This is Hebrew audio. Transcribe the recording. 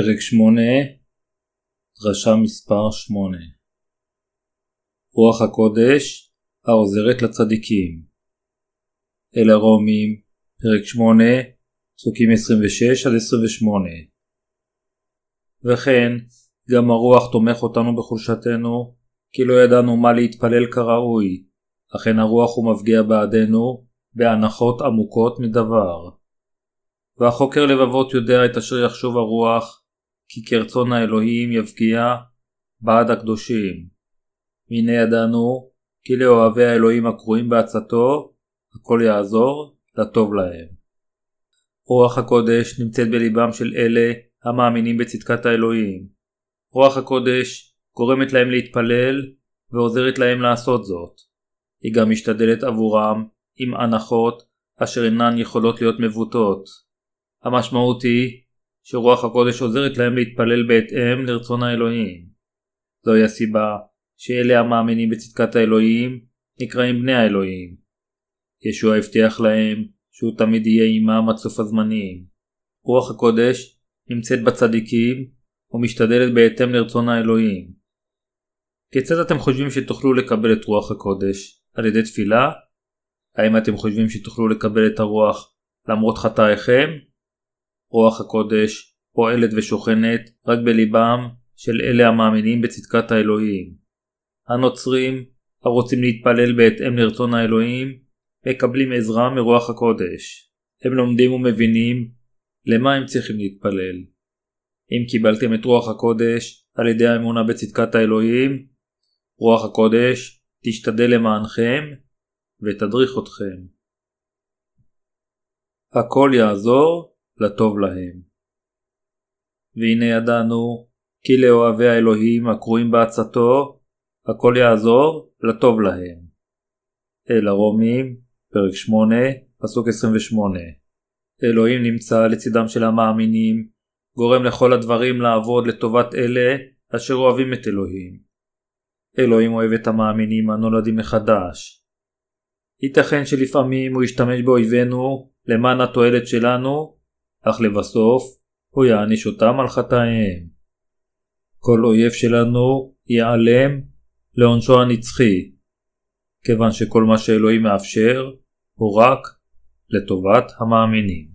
פרק 8, דרשה מספר 8. רוח הקודש העוזרת לצדיקים. אל הרומים, פרק 8, פסוקים 26-28. וכן, גם הרוח תומך אותנו בחולשתנו, כי לא ידענו מה להתפלל כראוי, אכן הרוח הוא מפגיע בעדנו, בהנחות עמוקות מדבר. והחוקר לבבות יודע את אשר יחשוב הרוח, כי כרצון האלוהים יפגיע בעד הקדושים. הנה ידענו, כי לאוהבי האלוהים הקרויים בעצתו, הכל יעזור לטוב להם. רוח הקודש נמצאת בליבם של אלה המאמינים בצדקת האלוהים. רוח הקודש גורמת להם להתפלל ועוזרת להם לעשות זאת. היא גם משתדלת עבורם עם הנחות אשר אינן יכולות להיות מבוטות. המשמעות היא שרוח הקודש עוזרת להם להתפלל בהתאם לרצון האלוהים. זוהי הסיבה שאלה המאמינים בצדקת האלוהים נקראים בני האלוהים. ישוע הבטיח להם שהוא תמיד יהיה עימם עד סוף הזמנים. רוח הקודש נמצאת בצדיקים ומשתדלת בהתאם לרצון האלוהים. כיצד אתם חושבים שתוכלו לקבל את רוח הקודש? על ידי תפילה? האם אתם חושבים שתוכלו לקבל את הרוח למרות חטאיכם? רוח הקודש פועלת ושוכנת רק בליבם של אלה המאמינים בצדקת האלוהים. הנוצרים הרוצים להתפלל בהתאם לרצון האלוהים מקבלים עזרה מרוח הקודש. הם לומדים ומבינים למה הם צריכים להתפלל. אם קיבלתם את רוח הקודש על ידי האמונה בצדקת האלוהים, רוח הקודש תשתדל למענכם ותדריך אתכם. הכל יעזור לטוב להם. והנה ידענו כי לאוהבי האלוהים הקרויים בעצתו, הכל יעזור לטוב להם. אל הרומים, פרק 8, פסוק 28. אלוהים נמצא לצדם של המאמינים, גורם לכל הדברים לעבוד לטובת אלה אשר אוהבים את אלוהים. אלוהים אוהב את המאמינים הנולדים מחדש. ייתכן שלפעמים הוא ישתמש באויבינו למען התועלת שלנו, אך לבסוף הוא יעניש אותם על חטאיהם. כל אויב שלנו ייעלם לעונשו הנצחי, כיוון שכל מה שאלוהים מאפשר הוא רק לטובת המאמינים.